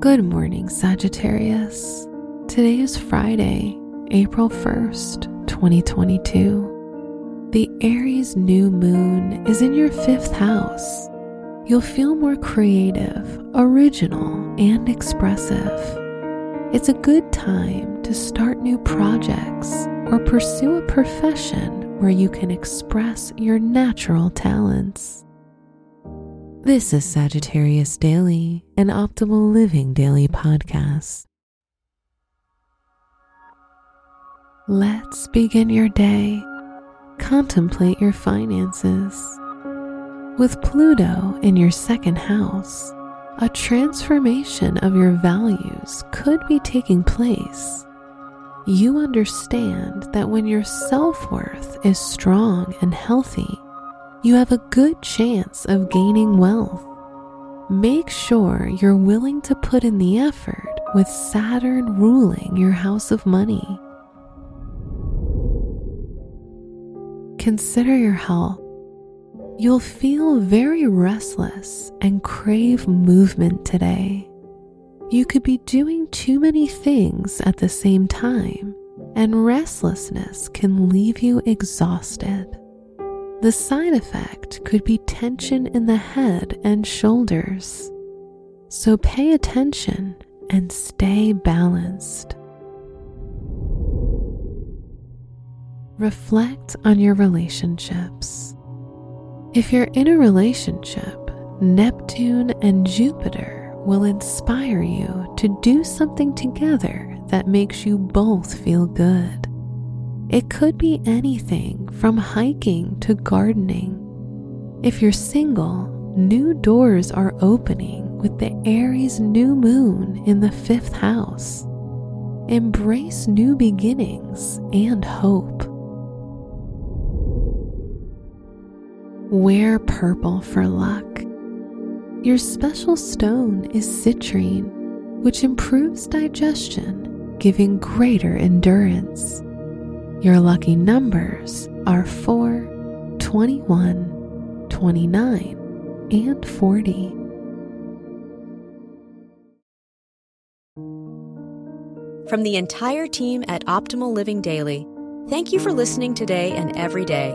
Good morning, Sagittarius. Today is Friday, April 1st, 2022. The Aries new moon is in your 5th house. You'll feel more creative, original, and expressive. It's a good time to start new projects or pursue a profession where you can express your natural talents. This is Sagittarius Daily, an Optimal Living Daily podcast. Let's begin your day. Contemplate your finances. With Pluto in your 2nd house, a transformation of your values could be taking place. You understand that when your self-worth is strong and healthy, you have a good chance of gaining wealth. Make sure you're willing to put in the effort with Saturn ruling your house of money. Consider your health. You'll feel very restless and crave movement today. You could be doing too many things at the same time, and restlessness can leave you exhausted. The side effect could be tension in the head and shoulders. So pay attention and stay balanced. Reflect on your relationships. If you're in a relationship, Neptune and Jupiter will inspire you to do something together that makes you both feel good. It could be anything from hiking to gardening. If you're single, new doors are opening with the Aries new moon in the 5th house. Embrace new beginnings and hope. Wear purple for luck. Your special stone is citrine, which improves digestion, giving greater endurance. Your lucky numbers are 4, 21, 29, and 40. From the entire team at Optimal Living Daily, thank you for listening today and every day.